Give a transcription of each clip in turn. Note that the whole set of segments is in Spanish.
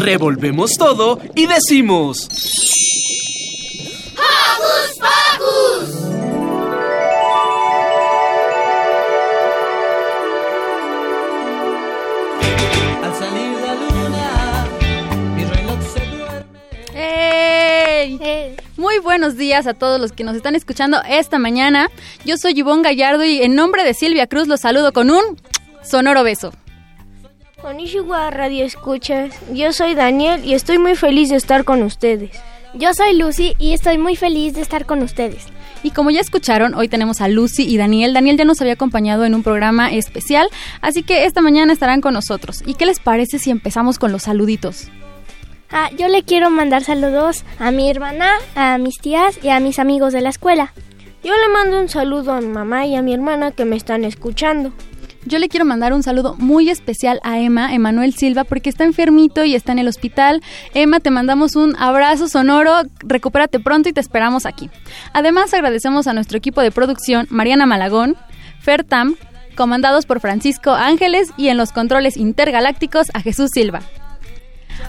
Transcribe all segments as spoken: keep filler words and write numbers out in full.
Revolvemos todo y decimos... ¡Hocus Pocus! Al salir la luna, mi reloj se duerme. ¡Hey! ¡Hey! Muy buenos días a todos los que nos están escuchando esta mañana. Yo soy Yvonne Gallardo y en nombre de Silvia Cruz los saludo con un sonoro beso. Konnichiwa, Radio Escuchas. Yo soy Daniel y estoy muy feliz de estar con ustedes. Yo soy Lucy y estoy muy feliz de estar con ustedes. Y como ya escucharon, hoy tenemos a Lucy y Daniel. Daniel ya nos había acompañado en un programa especial, así que esta mañana estarán con nosotros. ¿Y qué les parece si empezamos con los saluditos? Ah, yo le quiero mandar saludos a mi hermana, a mis tías y a mis amigos de la escuela. Yo le mando un saludo a mi mamá y a mi hermana que me están escuchando. Yo le quiero mandar un saludo muy especial a Emma, Emanuel Silva, porque está enfermito y está en el hospital. Emma, te mandamos un abrazo sonoro, recupérate pronto y te esperamos aquí. Además, agradecemos a nuestro equipo de producción, Mariana Malagón, Fertam, comandados por Francisco Ángeles, y en los controles intergalácticos a Jesús Silva.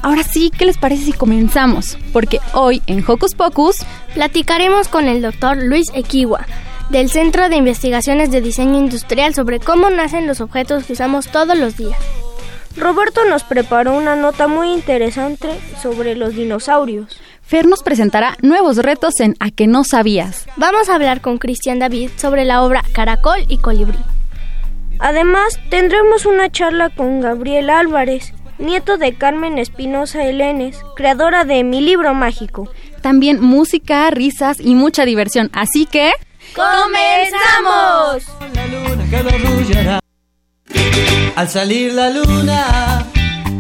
Ahora sí, ¿qué les parece si comenzamos? Porque hoy en Hocus Pocus platicaremos con el doctor Luis Equihua, del Centro de Investigaciones de Diseño Industrial, sobre cómo nacen los objetos que usamos todos los días. Roberto nos preparó una nota muy interesante sobre los dinosaurios. Fer nos presentará nuevos retos en ¿A que no sabías? Vamos a hablar con Cristian David sobre la obra Caracol y Colibrí. Además, tendremos una charla con Gabriel Álvarez, nieto de Carmen Espinosa Elenes, creadora de Mi Libro Mágico. También música, risas y mucha diversión, así que... ¡comenzamos! La luna que lo arrullará. Al salir la luna,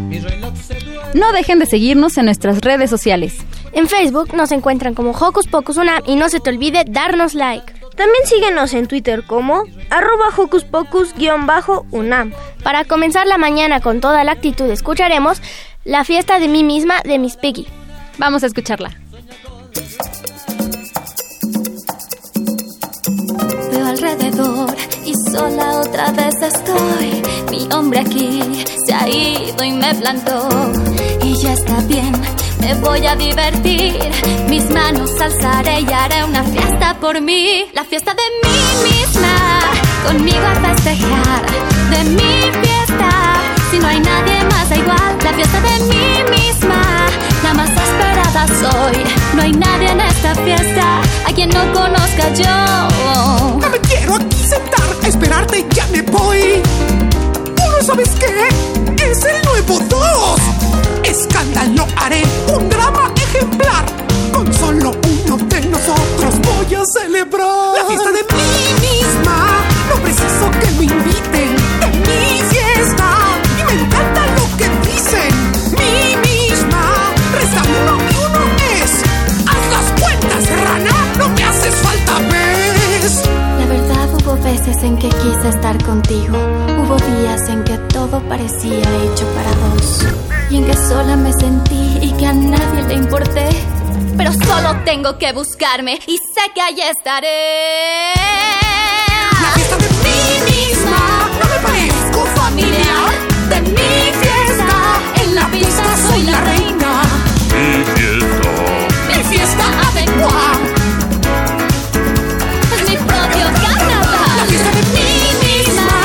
mi reloj se duerme. No dejen de seguirnos en nuestras redes sociales. En Facebook nos encuentran como Hocus Pocus UNAM y no se te olvide darnos like. También síguenos en Twitter como arroba Hocus Pocus guión bajo UNAM. Para comenzar la mañana con toda la actitud escucharemos La Fiesta de Mí Misma de Miss Piggy. Vamos a escucharla. Alrededor y sola otra vez estoy. Mi hombre aquí se ha ido y me plantó. Y ya está bien, me voy a divertir. Mis manos alzaré y haré una fiesta por mí. La fiesta de mí misma, conmigo a festejar. De mi fiesta, si no hay nadie más da igual. La fiesta de mí misma, la más esperada soy. No hay nadie en esta fiesta a quien no conozca yo. No me quiero aquí sentar a esperarte, ya me voy. Uno, ¿sabes qué? Es el nuevo dos. Escándalo haré, un drama ejemplar. Con solo uno de nosotros voy a celebrar. La fiesta de mí misma, no preciso que me inviten. De mi fiesta, y me encanta lo que dicen. Mí misma, resta uno y uno es. Haz las cuentas, rana, no me haces falta, ¿ves? La verdad, hubo veces en que quise estar contigo. Hubo días en que todo parecía hecho para dos. Y en que sola me sentí y que a nadie le importé. Pero solo tengo que buscarme y sé que allí estaré. La fiesta de mí misma, no me parezco familiar. De mi fiesta, en la pista soy la reina. Mi fiesta, mi fiesta adecuada. Es mi propio carnaval. La fiesta de mí misma,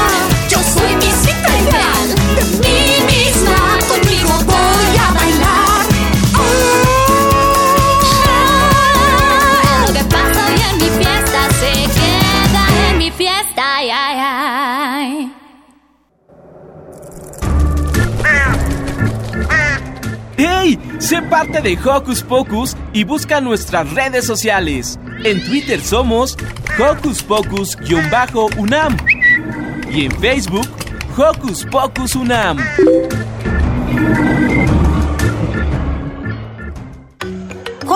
yo soy mi cita ideal. De mí misma, conmigo voy a bailar. ¡Hey! Sé parte de Hocus Pocus y busca nuestras redes sociales. En Twitter somos Hocus Pocus-UNAM y en Facebook Hocus Pocus UNAM.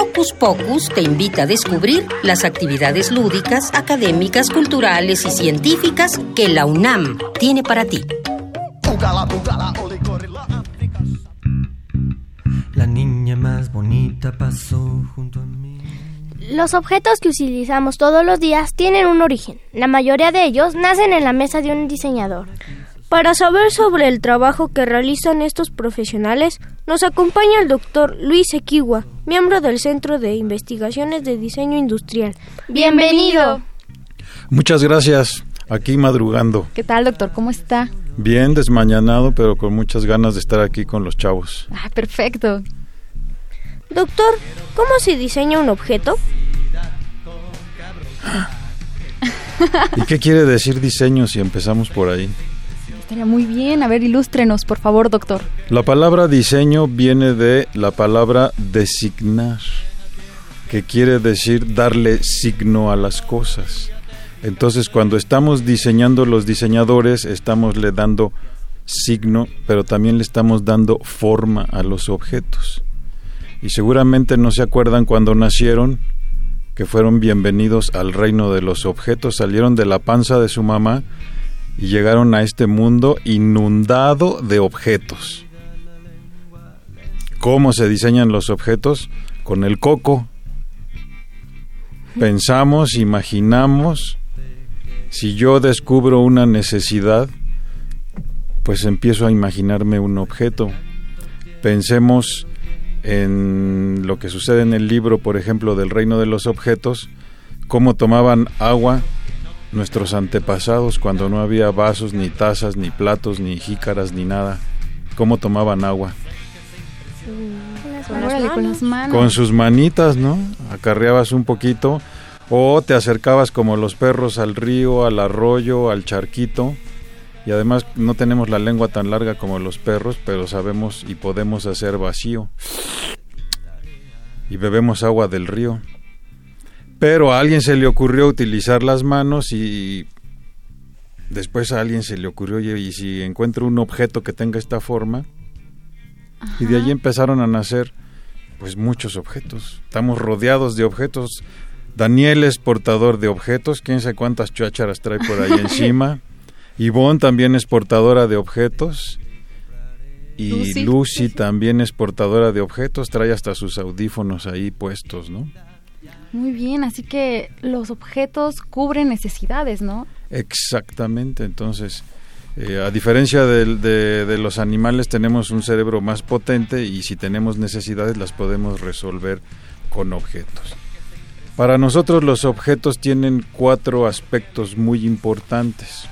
Hocus Pocus te invita a descubrir las actividades lúdicas, académicas, culturales y científicas que la UNAM tiene para ti. La niña más bonita pasó junto a mí. Los objetos que utilizamos todos los días tienen un origen. La mayoría de ellos nacen en la mesa de un diseñador. Para saber sobre el trabajo que realizan estos profesionales, nos acompaña el doctor Luis Equihua, miembro del Centro de Investigaciones de Diseño Industrial. ¡Bienvenido! Muchas gracias. Aquí madrugando. ¿Qué tal, doctor? ¿Cómo está? Bien, desmañanado, pero con muchas ganas de estar aquí con los chavos. Ah, perfecto. Doctor, ¿cómo se diseña un objeto? ¿Y qué quiere decir diseño si empezamos por ahí? Estaría muy bien. A ver, ilústrenos, por favor, doctor. La palabra diseño viene de la palabra designar, que quiere decir darle signo a las cosas. Entonces, cuando estamos diseñando los diseñadores, estamos le dando signo, pero también le estamos dando forma a los objetos. Y seguramente no se acuerdan cuando nacieron, que fueron bienvenidos al reino de los objetos, salieron de la panza de su mamá y llegaron a este mundo inundado de objetos. ¿Cómo se diseñan los objetos? Con el coco. Pensamos, imaginamos. Si yo descubro una necesidad, pues empiezo a imaginarme un objeto. Pensemos en lo que sucede en el libro, por ejemplo, del reino de los objetos, cómo tomaban agua nuestros antepasados cuando no había vasos, ni tazas, ni platos, ni jícaras, ni nada. ¿Cómo tomaban agua? Con las manos. Con las manos. Con sus manitas, ¿no? Acarreabas un poquito, o te acercabas como los perros al río, al arroyo, al charquito. Y además no tenemos la lengua tan larga como los perros, pero sabemos y podemos hacer vacío. Y bebemos agua del río. Pero a alguien se le ocurrió utilizar las manos y después a alguien se le ocurrió, y si encuentro un objeto que tenga esta forma. Ajá. Y de allí empezaron a nacer pues muchos objetos. Estamos rodeados de objetos. Daniel es portador de objetos, quién sabe cuántas chácharas trae por ahí encima. Yvonne también es portadora de objetos, y Lucy, Lucy, Lucy también es portadora de objetos, trae hasta sus audífonos ahí puestos, ¿no? Muy bien, así que los objetos cubren necesidades, ¿no? Exactamente, entonces, eh, a diferencia de, de, de los animales, tenemos un cerebro más potente, y si tenemos necesidades las podemos resolver con objetos. Para nosotros los objetos tienen cuatro aspectos muy importantes.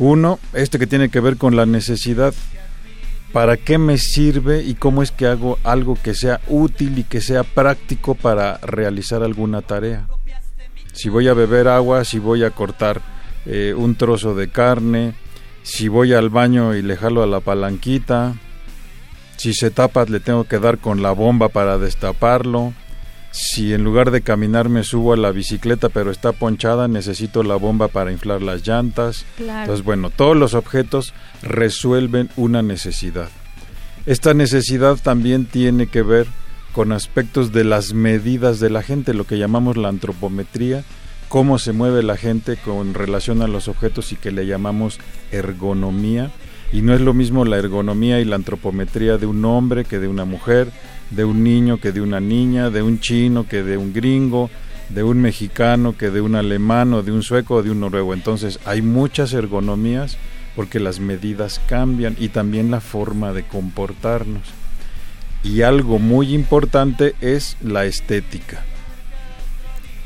Uno, este que tiene que ver con la necesidad. ¿Para qué me sirve y cómo es que hago algo que sea útil y que sea práctico para realizar alguna tarea? Si voy a beber agua, si voy a cortar eh, un trozo de carne, si voy al baño y le jalo a la palanquita, si se tapa le tengo que dar con la bomba para destaparlo, si en lugar de caminar me subo a la bicicleta pero está ponchada, necesito la bomba para inflar las llantas. Claro. Entonces, bueno, todos los objetos resuelven una necesidad. Esta necesidad también tiene que ver con aspectos de las medidas de la gente, lo que llamamos la antropometría, cómo se mueve la gente con relación a los objetos, y que le llamamos ergonomía. Y no es lo mismo la ergonomía y la antropometría de un hombre que de una mujer, de un niño que de una niña, de un chino que de un gringo, de un mexicano que de un alemán, o de un sueco o de un noruego. Entonces hay muchas ergonomías porque las medidas cambian, y también la forma de comportarnos. Y algo muy importante es la estética.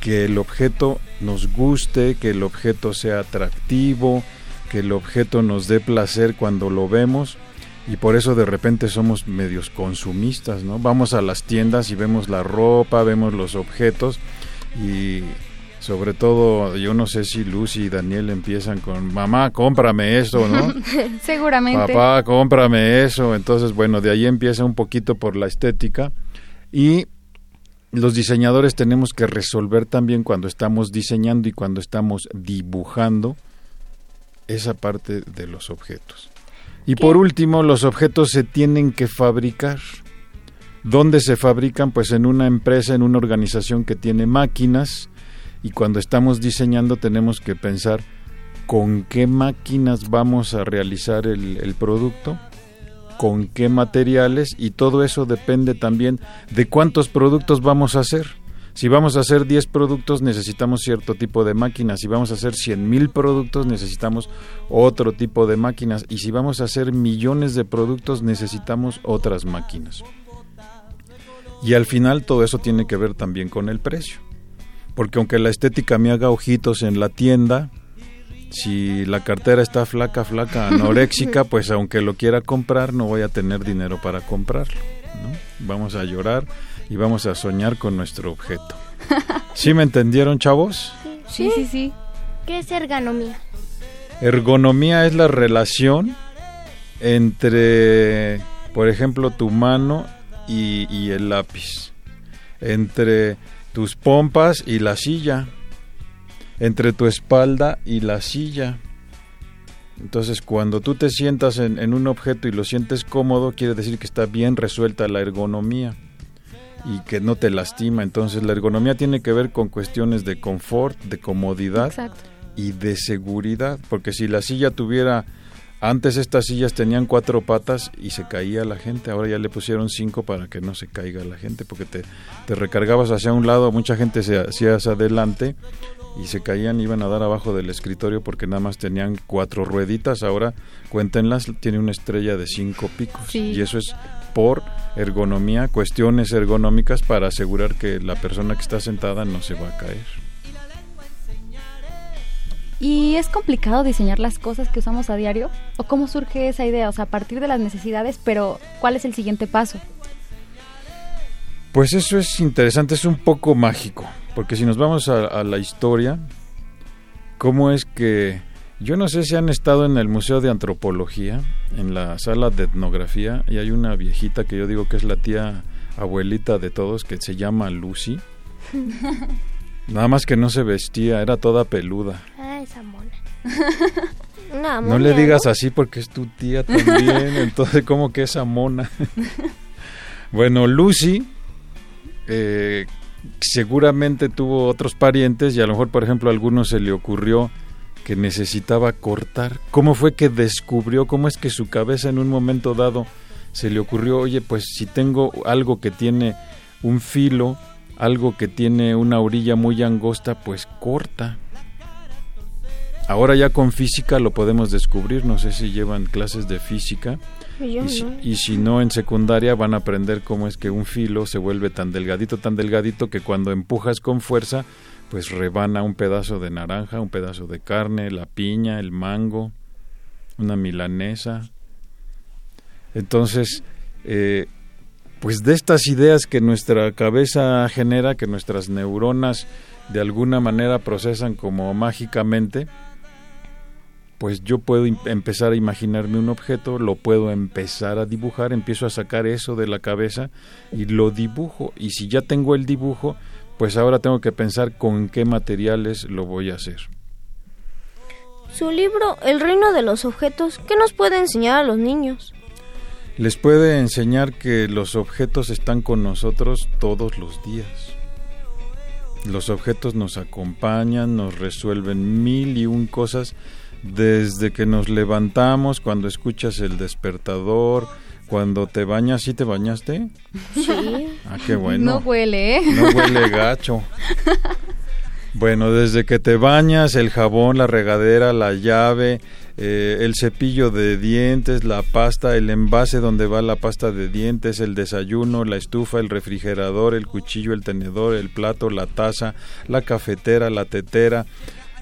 Que el objeto nos guste, que el objeto sea atractivo, que el objeto nos dé placer cuando lo vemos, y por eso de repente somos medios consumistas, ¿no? Vamos a las tiendas y vemos la ropa, vemos los objetos, y sobre todo, yo no sé si Lucy y Daniel empiezan con mamá, cómprame eso, ¿no? Seguramente. Papá, cómprame eso. Entonces, bueno, de ahí empieza un poquito por la estética. Y los diseñadores tenemos que resolver también, cuando estamos diseñando y cuando estamos dibujando, esa parte de los objetos. Y ¿qué? Por último, los objetos se tienen que fabricar. donde se fabrican pues en una empresa, en una organización que tiene máquinas, y cuando estamos diseñando tenemos que pensar con qué máquinas vamos a realizar el, el producto, con qué materiales, y todo eso depende también de cuántos productos vamos a hacer. Si vamos a hacer diez productos necesitamos cierto tipo de máquinas, si vamos a hacer cien mil productos necesitamos otro tipo de máquinas, y si vamos a hacer millones de productos necesitamos otras máquinas. Y al final todo eso tiene que ver también con el precio, porque aunque la estética me haga ojitos en la tienda, si la cartera está flaca, flaca, anoréxica, pues aunque lo quiera comprar no voy a tener dinero para comprarlo, ¿no? Vamos a llorar y vamos a soñar con nuestro objeto. ¿Sí me entendieron, chavos? Sí, sí, sí. ¿Qué es ergonomía? Ergonomía es la relación entre, por ejemplo, tu mano y, y el lápiz, entre tus pompas y la silla, entre tu espalda y la silla. Entonces, cuando tú te sientas en, en un objeto y lo sientes cómodo, quiere decir que está bien resuelta la ergonomía y que no te lastima. Entonces, la ergonomía tiene que ver con cuestiones de confort, de comodidad. Exacto. Y de seguridad, porque si la silla tuviera... Antes estas sillas tenían cuatro patas y se caía la gente, ahora ya le pusieron cinco para que no se caiga la gente, porque te, te recargabas hacia un lado, mucha gente se hacía hacia adelante y se caían, iban a dar abajo del escritorio porque nada más tenían cuatro rueditas, ahora cuéntenlas, tiene una estrella de cinco picos, sí. Y eso es por ergonomía, cuestiones ergonómicas para asegurar que la persona que está sentada no se va a caer. ¿Y es complicado diseñar las cosas que usamos a diario? ¿O cómo surge esa idea? O sea, a partir de las necesidades, pero ¿cuál es el siguiente paso? Pues eso es interesante, es un poco mágico, porque si nos vamos a, a la historia, ¿cómo es que...? Yo no sé si han estado en el Museo de Antropología, en la sala de etnografía, y hay una viejita que yo digo que es la tía abuelita de todos, que se llama Lucy. Nada más que no se vestía, era toda peluda. Ah, esa mona. No, no le digas así porque es tu tía también, entonces ¿cómo que esa mona? Bueno, Lucy eh, seguramente tuvo otros parientes y a lo mejor, por ejemplo, a alguno se le ocurrió que necesitaba cortar. ¿Cómo fue que descubrió? ¿Cómo es que su cabeza en un momento dado se le ocurrió? Oye, pues si tengo algo que tiene un filo... algo que tiene una orilla muy angosta, pues corta. Ahora ya con física lo podemos descubrir, no sé si llevan clases de física, y, no. si, y si no en secundaria van a aprender cómo es que un filo se vuelve tan delgadito, tan delgadito que cuando empujas con fuerza, pues rebana un pedazo de naranja, un pedazo de carne, la piña, el mango, una milanesa. Entonces, eh, pues de estas ideas que nuestra cabeza genera, que nuestras neuronas de alguna manera procesan como mágicamente, pues yo puedo empezar a imaginarme un objeto, lo puedo empezar a dibujar, empiezo a sacar eso de la cabeza y lo dibujo. Y si ya tengo el dibujo, pues ahora tengo que pensar con qué materiales lo voy a hacer. Su libro, El Reino de los Objetos, ¿qué nos puede enseñar a los niños? Les puede enseñar que los objetos están con nosotros todos los días. Los objetos nos acompañan, nos resuelven mil y un cosas desde que nos levantamos, cuando escuchas el despertador, cuando te bañas. ¿Sí te bañaste? Sí. Ah, qué bueno. No huele, ¿eh? No huele gacho. Bueno, desde que te bañas, el jabón, la regadera, la llave, eh, el cepillo de dientes, la pasta, el envase donde va la pasta de dientes, el desayuno, la estufa, el refrigerador, el cuchillo, el tenedor, el plato, la taza, la cafetera, la tetera,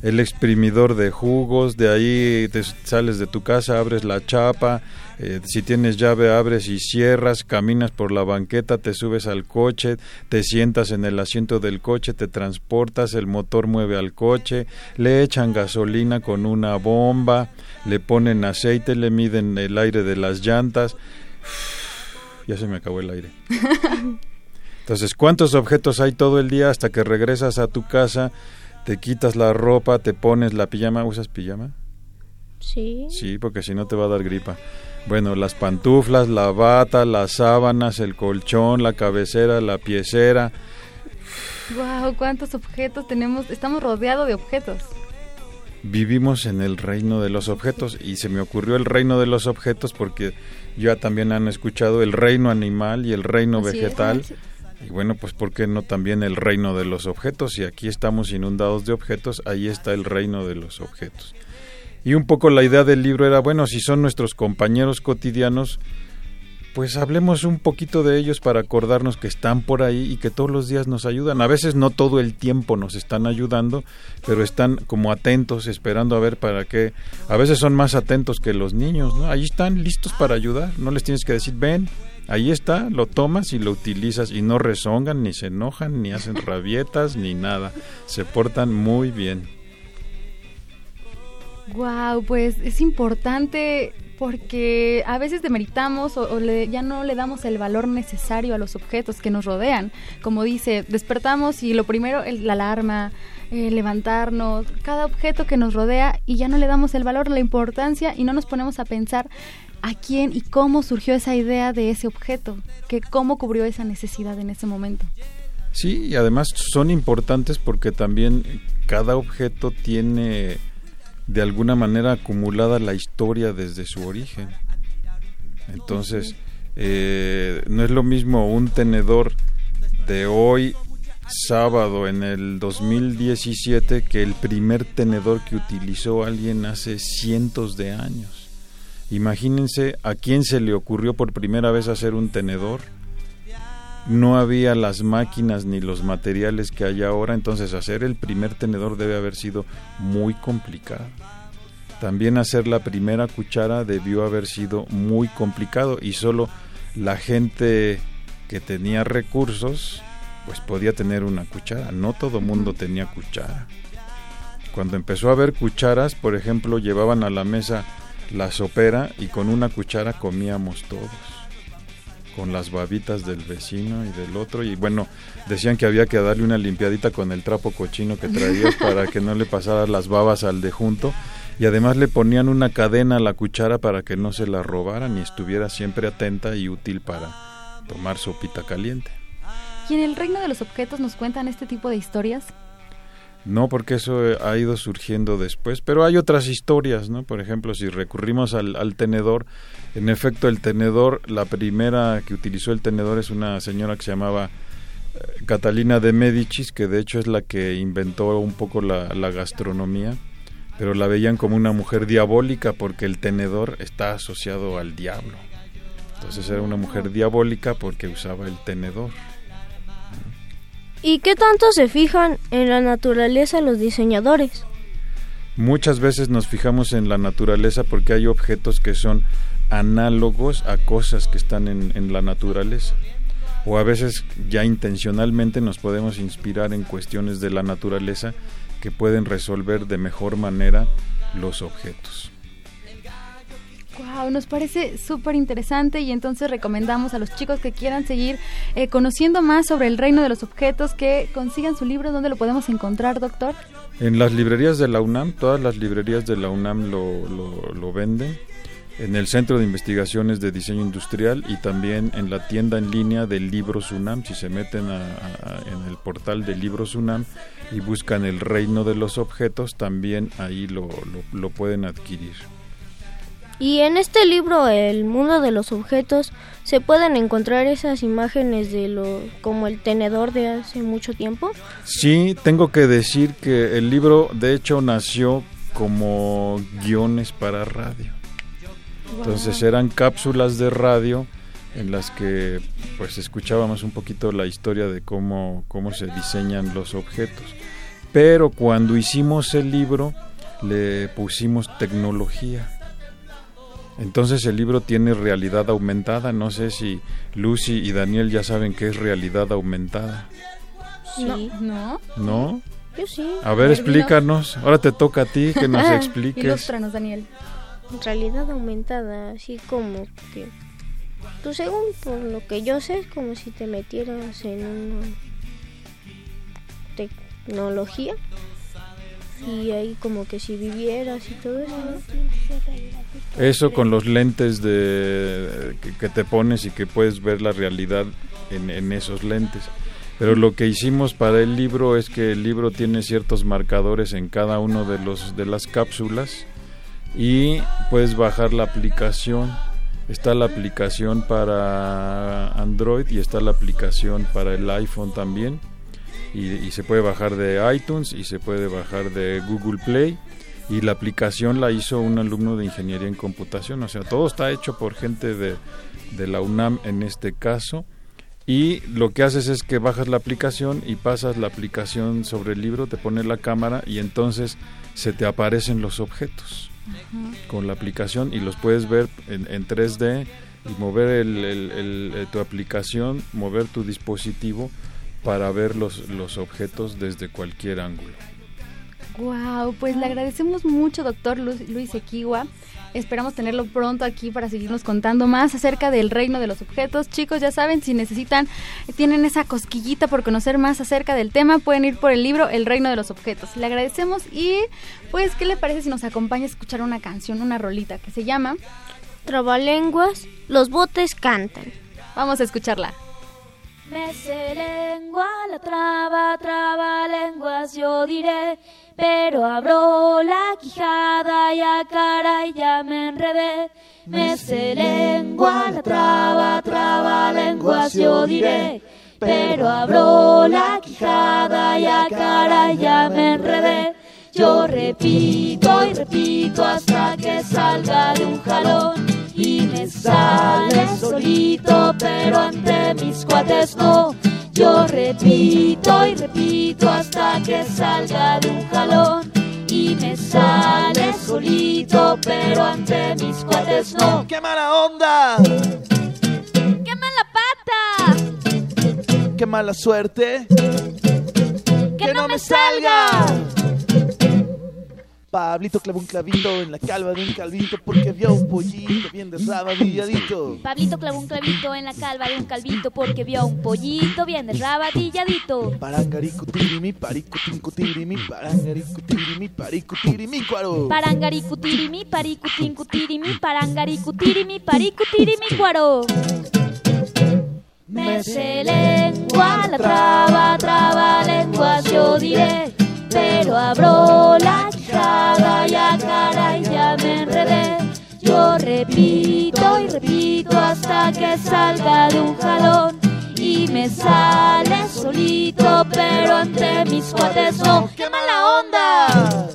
el exprimidor de jugos. De ahí te sales de tu casa, abres la chapa, eh, si tienes llave abres y cierras, caminas por la banqueta, te subes al coche, te sientas en el asiento del coche, te transportas, el motor mueve al coche, le echan gasolina con una bomba, le ponen aceite, le miden el aire de las llantas. Uf, ya se me acabó el aire. Entonces, ¿cuántos objetos hay todo el día hasta que regresas a tu casa? Te quitas la ropa, te pones la pijama. ¿Usas pijama? Sí. Sí, porque si no te va a dar gripa. Bueno, las pantuflas, la bata, las sábanas, el colchón, la cabecera, la piecera. ¡Wow! ¿Cuántos objetos tenemos? Estamos rodeados de objetos. Vivimos en el reino de los objetos, y se me ocurrió el reino de los objetos porque ya también han escuchado el reino animal y el reino así vegetal. Es. Y bueno, pues ¿por qué no también el reino de los objetos? Si aquí estamos inundados de objetos, ahí está el reino de los objetos. Y un poco la idea del libro era, bueno, si son nuestros compañeros cotidianos, pues hablemos un poquito de ellos para acordarnos que están por ahí y que todos los días nos ayudan. A veces no todo el tiempo nos están ayudando, pero están como atentos, esperando a ver para qué. A veces son más atentos que los niños, ¿no? Ahí están listos para ayudar, no les tienes que decir, ven, ahí está, lo tomas y lo utilizas, y no rezongan, ni se enojan, ni hacen rabietas, ni nada. Se portan muy bien. Wow, pues es importante, porque a veces demeritamos o, o le, ya no le damos el valor necesario a los objetos que nos rodean. Como dice, despertamos y lo primero, el, la alarma, eh, levantarnos, cada objeto que nos rodea, y ya no le damos el valor, la importancia, y no nos ponemos a pensar a quién y cómo surgió esa idea de ese objeto, que cómo cubrió esa necesidad en ese momento. Sí, y además son importantes porque también cada objeto tiene de alguna manera acumulada la historia desde su origen. Entonces, eh, no es lo mismo un tenedor de hoy, sábado, en el dos mil diecisiete, que el primer tenedor que utilizó alguien hace cientos de años. Imagínense a quién se le ocurrió por primera vez hacer un tenedor. No había las máquinas ni los materiales que hay ahora, entonces hacer el primer tenedor debe haber sido muy complicado. También hacer la primera cuchara debió haber sido muy complicado, y solo la gente que tenía recursos pues podía tener una cuchara, no todo mundo tenía cuchara. Cuando empezó a haber cucharas, por ejemplo, llevaban a la mesa la sopera y con una cuchara comíamos todos, con las babitas del vecino y del otro, y bueno, decían que había que darle una limpiadita con el trapo cochino que traías para que no le pasaran las babas al de junto, y además le ponían una cadena a la cuchara para que no se la robaran y estuviera siempre atenta y útil para tomar sopita caliente. ¿Y en el reino de los objetos nos cuentan este tipo de historias? No, porque eso ha ido surgiendo después, pero hay otras historias, ¿no? Por ejemplo, si recurrimos al, al tenedor, en efecto el tenedor, la primera que utilizó el tenedor es una señora que se llamaba eh, Catalina de Médicis, que de hecho es la que inventó un poco la, la gastronomía, pero la veían como una mujer diabólica porque el tenedor está asociado al diablo. Entonces era una mujer diabólica porque usaba el tenedor. ¿Y qué tanto se fijan en la naturaleza los diseñadores? Muchas veces nos fijamos en la naturaleza porque hay objetos que son análogos a cosas que están en, en la naturaleza. O a veces ya intencionalmente nos podemos inspirar en cuestiones de la naturaleza que pueden resolver de mejor manera los objetos. Wow, nos parece súper interesante, y entonces recomendamos a los chicos que quieran seguir eh, conociendo más sobre el reino de los objetos que consigan su libro. ¿Dónde lo podemos encontrar, doctor? En las librerías de la UNAM, todas las librerías de la UNAM lo, lo, lo venden, en el Centro de Investigaciones de Diseño Industrial y también en la tienda en línea de Libros UNAM. Si se meten a, a, a, en el portal de Libros UNAM y buscan el reino de los objetos, también ahí lo, lo, lo pueden adquirir. Y en este libro, El mundo de los objetos, se pueden encontrar esas imágenes de lo como el tenedor de hace mucho tiempo. Sí, tengo que decir que el libro de hecho nació como guiones para radio. Wow. Entonces eran cápsulas de radio en las que pues escuchábamos un poquito la historia de cómo cómo se diseñan los objetos. Pero cuando hicimos el libro le pusimos tecnología. Entonces el libro tiene realidad aumentada. No sé si Lucy y Daniel ya saben qué es realidad aumentada. Sí. ¿No? ¿No? Yo sí. A ver, explícanos. Ahora te toca a ti que nos expliques. Ilústranos, Daniel. Realidad aumentada, así como que... Tú según por lo que yo sé, es como si te metieras en una tecnología y ahí como que si vivieras y todo eso, ¿no? Eso con los lentes de que, que te pones y que puedes ver la realidad en, en esos lentes. Pero lo que hicimos para el libro es que el libro tiene ciertos marcadores en cada uno de los de las cápsulas y puedes bajar la aplicación. Está la aplicación para Android y está la aplicación para el iPhone también. Y, y se puede bajar de iTunes y se puede bajar de Google Play, y la aplicación la hizo un alumno de Ingeniería en Computación, o sea, todo está hecho por gente de, de la UNAM en este caso, y lo que haces es que bajas la aplicación y pasas la aplicación sobre el libro, te pone la cámara y entonces se te aparecen los objetos. Ajá. Con la aplicación y los puedes ver en, en tres D y mover el, el, el, tu aplicación, mover tu dispositivo para ver los, los objetos desde cualquier ángulo. Wow, pues le agradecemos mucho, doctor Luis, Luis Equihua. Esperamos tenerlo pronto aquí para seguirnos contando más acerca del reino de los objetos. Chicos, ya saben, si necesitan, tienen esa cosquillita por conocer más acerca del tema, pueden ir por el libro El reino de los objetos. Le agradecemos y, pues, ¿qué le parece si nos acompaña a escuchar una canción, una rolita que se llama Trabalenguas, los botes cantan? Vamos a escucharla. Me sé lengua, la traba, traba lenguas yo diré, pero abro la quijada y a cara y ya me enredé. Me sé lengua, la traba, traba lenguas yo diré, pero abro la quijada y a cara y ya me enredé. Yo repito y repito hasta que salga de un jalón y me sale solito, pero ante mis cuates no. Yo repito y repito hasta que salga de un jalón y me sale solito, pero ante mis cuates no. ¡Qué mala onda! ¡Qué mala pata! ¡Qué mala suerte! ¡Que, que no me salga! salga! Pablito clavó un clavito en la calva de un calvito porque vio un pollito bien desrabadilladito. Pablito clavó un clavito en la calva de un calvito porque vio un pollito bien desrabadilladito. Parangarico tirimi, parico tinco tirimi, parangarico tirimi, parico tirimi, cuaro. Parangarico tirimi, parico tinco tirimi, parangarico tirimi, parico tirimi, cuaro. Me sé lengua, la traba, traba lenguas yo diré, pero abro la quijada y a cara y ya me enredé. Yo repito y repito hasta que salga de un jalón y me sale solito, pero ante mis cuates no. ¡Qué mala onda!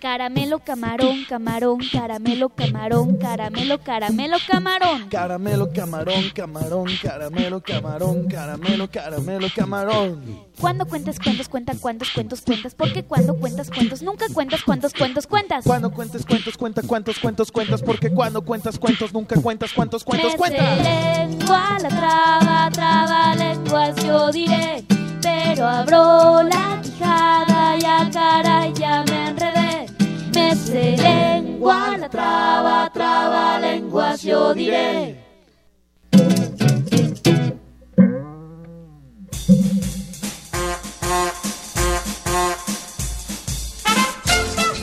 Caramelo, camarón, camarón, caramelo, camarón, caramelo, caramelo, camarón. Caramelo, camarón, camarón, caramelo, camarón, caramelo, caramelo, camarón. Cuando cuentas cuentos, cuenta cuántos cuentos cuentas, porque cuando cuentas cuentos nunca cuentas cuántos cuentos cuentas. Cuando cuentas cuentos, cuenta cuántos cuentos cuentas, porque cuando cuentas cuentos nunca cuentas cuántos cuentos cuentas. Me sé lengua, la traba, traba lenguas yo diré, pero abro la quijada y a cara ya me enredé. Me sé lengua, la traba, traba lenguas yo diré.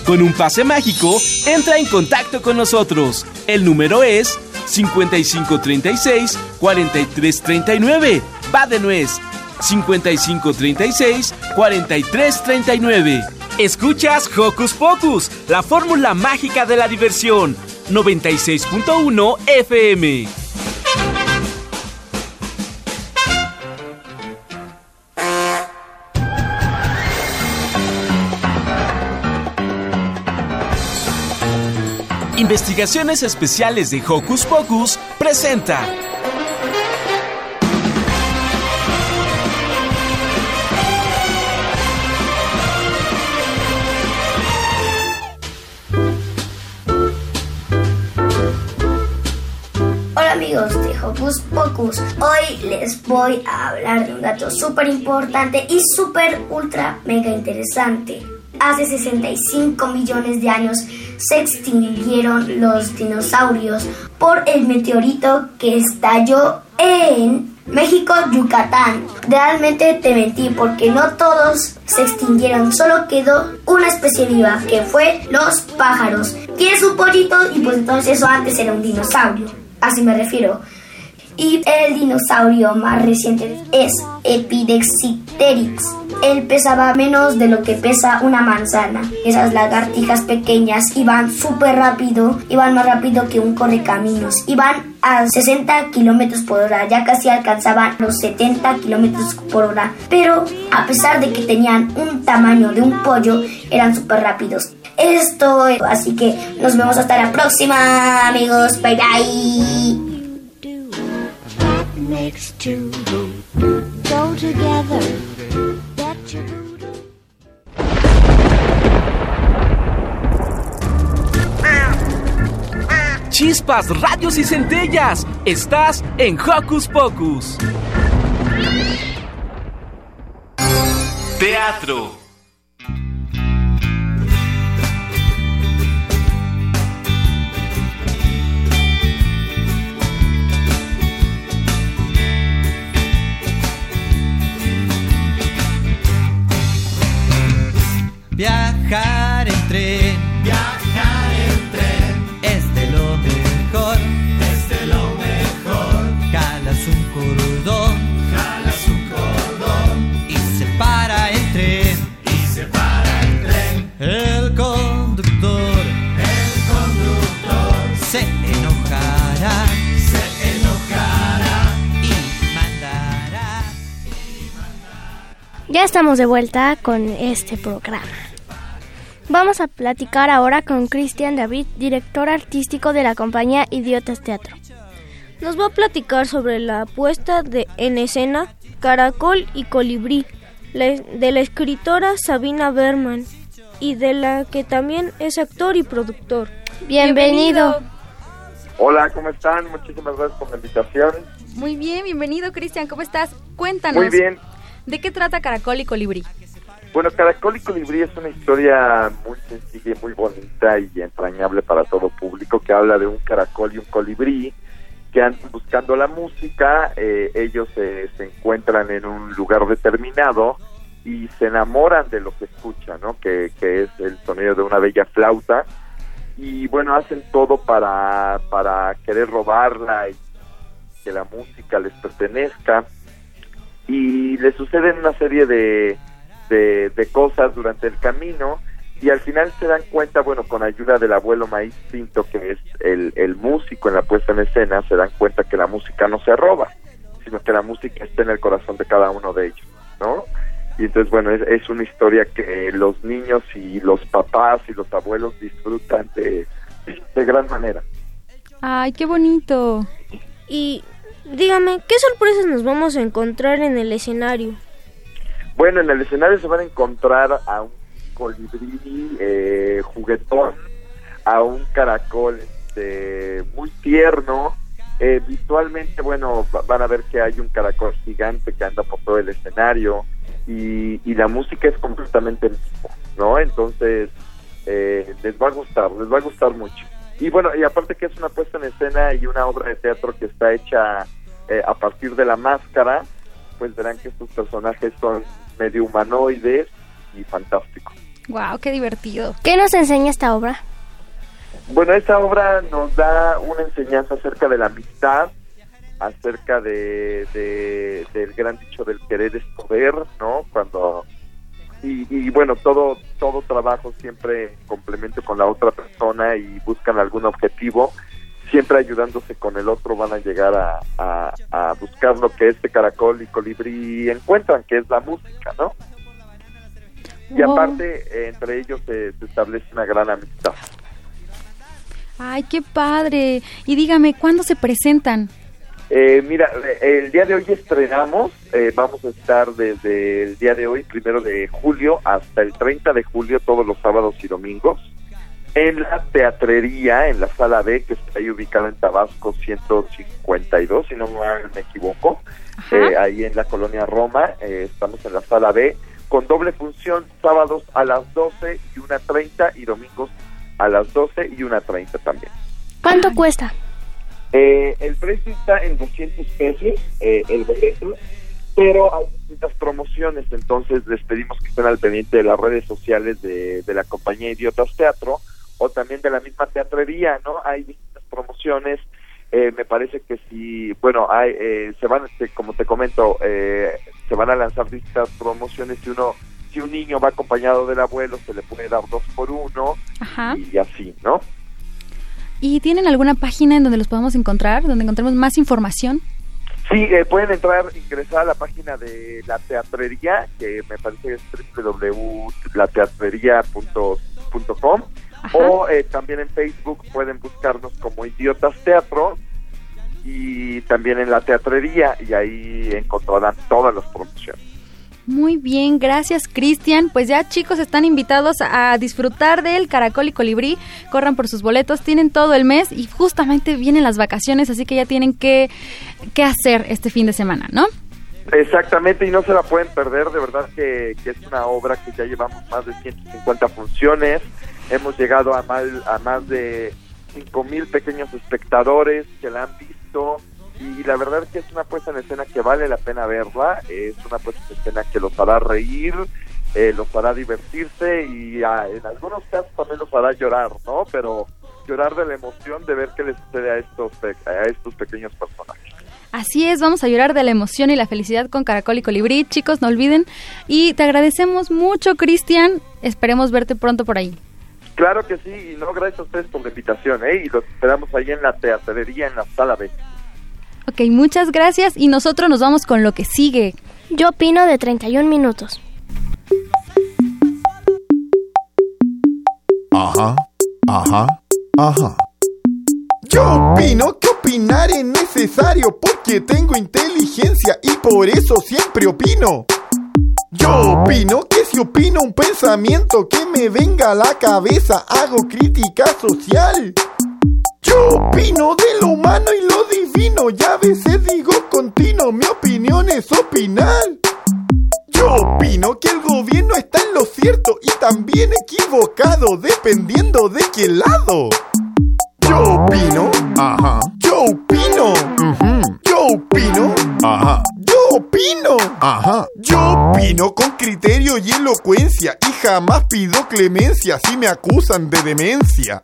Con un pase mágico, entra en contacto con nosotros. El número es cincuenta y cinco treinta y seis, cuarenta y tres treinta y nueve. Va de nuez. cincuenta y cinco treinta y seis, cuarenta y tres treinta y nueve. Escuchas Hocus Pocus, la fórmula mágica de la diversión. noventa y seis punto uno F M. Investigaciones Especiales de Hocus Pocus presenta de Hocus Pocus. Hoy les voy a hablar de un dato súper importante y súper ultra mega interesante. Hace sesenta y cinco millones de años se extinguieron los dinosaurios por el meteorito que estalló en México, Yucatán. Realmente te mentí porque no todos se extinguieron, solo quedó una especie viva, que fue los pájaros. ¿Quieres un pollito? Y pues entonces eso antes era un dinosaurio, así me refiero. Y el dinosaurio más reciente es Epidexipteryx. Él pesaba menos de lo que pesa una manzana. Esas lagartijas pequeñas iban súper rápido, iban más rápido que un correcaminos. Iban a sesenta kilómetros por hora, ya casi alcanzaban los setenta kilómetros por hora. Pero a pesar de que tenían un tamaño de un pollo, eran súper rápidos. Esto, así que nos vemos hasta la próxima, amigos. Bye bye. Makes two go together. That you do. Chispas, rayos y centellas. Estás en Hocus Pocus. Teatro. Viajar en tren, viajar en tren, es de lo mejor, es de lo mejor. Jalas un cordón, jalas un cordón, y se para el tren, y se para el tren. El conductor, el conductor, se enojará, se enojará, y mandará, y mandará. Ya estamos de vuelta con este programa. Vamos a platicar ahora con Cristian David, director artístico de la compañía Idiotas Teatro. Nos va a platicar sobre la puesta de, en escena Caracol y Colibrí, la, de la escritora Sabina Berman, y de la que también es actor y productor. Bienvenido. Bienvenido. Hola, ¿cómo están? Muchísimas gracias por la invitación. Muy bien, bienvenido Cristian, ¿cómo estás? Cuéntanos. Muy bien. ¿De qué trata Caracol y Colibrí? Bueno, Caracol y Colibrí es una historia muy sencilla, muy bonita y entrañable para todo público, que habla de un caracol y un colibrí que andan buscando la música. Eh, ellos eh, se encuentran en un lugar determinado y se enamoran de lo que escuchan, ¿no? Que, que es el sonido de una bella flauta, y bueno, hacen todo para, para querer robarla y que la música les pertenezca, y les suceden una serie de De, de cosas durante el camino, y al final se dan cuenta, bueno, con ayuda del abuelo Maíz Pinto, que es el, el músico en la puesta en escena, se dan cuenta que la música no se roba, sino que la música está en el corazón de cada uno de ellos, ¿no? Y entonces, bueno, es, es una historia que los niños y los papás y los abuelos disfrutan de, de gran manera. ¡Ay, qué bonito! Y dígame, ¿qué sorpresas nos vamos a encontrar en el escenario? Bueno, en el escenario se van a encontrar a un colibrí eh, juguetón, a un caracol este, muy tierno. Eh, visualmente, bueno, van a ver que hay un caracol gigante que anda por todo el escenario, y, y la música es completamente en vivo, ¿no? Entonces, eh, les va a gustar, les va a gustar mucho. Y bueno, y aparte que es una puesta en escena y una obra de teatro que está hecha eh, a partir de la máscara, pues verán que estos personajes son medio humanoides y fantásticos. ¡Wow! ¡Qué divertido! ¿Qué nos enseña esta obra? Bueno, esta obra nos da una enseñanza acerca de la amistad, acerca de, de del gran dicho del querer es poder, ¿no? Cuando y, y bueno, todo todo trabajo siempre en complemento con la otra persona, y buscan algún objetivo. Siempre ayudándose con el otro van a llegar a, a, a buscar lo que este caracol y colibrí encuentran, que es la música, ¿no? Y aparte, entre ellos se, se establece una gran amistad. ¡Ay, qué padre! Y dígame, ¿cuándo se presentan? Eh, mira, el día de hoy estrenamos, eh, vamos a estar desde el día de hoy, primero de julio, hasta el treinta de julio, todos los sábados y domingos, en la Teatrería, en la Sala B, que está ahí ubicada en Tabasco ciento cincuenta y dos, si no me equivoco, eh, ahí en la Colonia Roma. Eh, estamos en la Sala B, con doble función, sábados a las doce y una treinta, y domingos a las doce y una treinta también. ¿Cuánto cuesta? Eh, el precio está en doscientos pesos, eh, el boleto, pero hay distintas promociones, entonces les pedimos que estén al pendiente de las redes sociales de, de la compañía Idiotas Teatro, o también de la misma teatrería, ¿no? Hay distintas promociones, eh, me parece que si, bueno, hay, eh, se van, como te comento, eh, se van a lanzar distintas promociones, si uno... Si un niño va acompañado del abuelo, se le puede dar dos por uno. Ajá. Y así, ¿no? ¿Y tienen alguna página en donde los podamos encontrar, donde encontremos más información? Sí, eh, pueden entrar, ingresar a la página de La Teatrería, que me parece que es doble u doble u doble u punto la teatrería punto com, o eh, también en Facebook pueden buscarnos como Idiotas Teatro, y también en La Teatrería, y ahí encontrarán todas las promociones. Muy bien, gracias Cristian. Pues ya chicos, están invitados a disfrutar del Caracol y Colibrí. Corran por sus boletos, tienen todo el mes y justamente vienen las vacaciones, así que ya tienen que, que hacer este fin de semana, ¿no? Exactamente, y no se la pueden perder, de verdad que, que es una obra que ya llevamos más de ciento cincuenta funciones. Hemos llegado a, mal, a más de cinco mil pequeños espectadores que la han visto. Y la verdad que es una puesta en escena que vale la pena verla, es una puesta en escena que los hará reír, eh, los hará divertirse y ah, en algunos casos también los hará llorar, ¿no? Pero llorar de la emoción de ver qué les sucede a estos, a estos pequeños personajes. Así es, vamos a llorar de la emoción y la felicidad con Caracol y Colibrí, chicos, no olviden. Y te agradecemos mucho, Cristian, esperemos verte pronto por ahí. Claro que sí, y no, gracias a ustedes por la invitación, ¿eh? Y los esperamos ahí en La Teatrería, en la Sala B. Ok, muchas gracias y nosotros nos vamos con lo que sigue. Yo opino de treinta y un minutos. Ajá, ajá, ajá. Yo opino que opinar es necesario porque tengo inteligencia y por eso siempre opino. Yo opino que si opino un pensamiento que me venga a la cabeza, hago crítica social. Yo opino de lo humano y lo divino, y a veces digo continuo, mi opinión es opinar. Yo opino que el gobierno está en lo cierto y también equivocado, dependiendo de qué lado. Yo opino, ajá. Yo opino, uh-huh. Yo opino, ajá. Yo opino, ajá. Yo opino con criterio y elocuencia, y jamás pido clemencia si me acusan de demencia.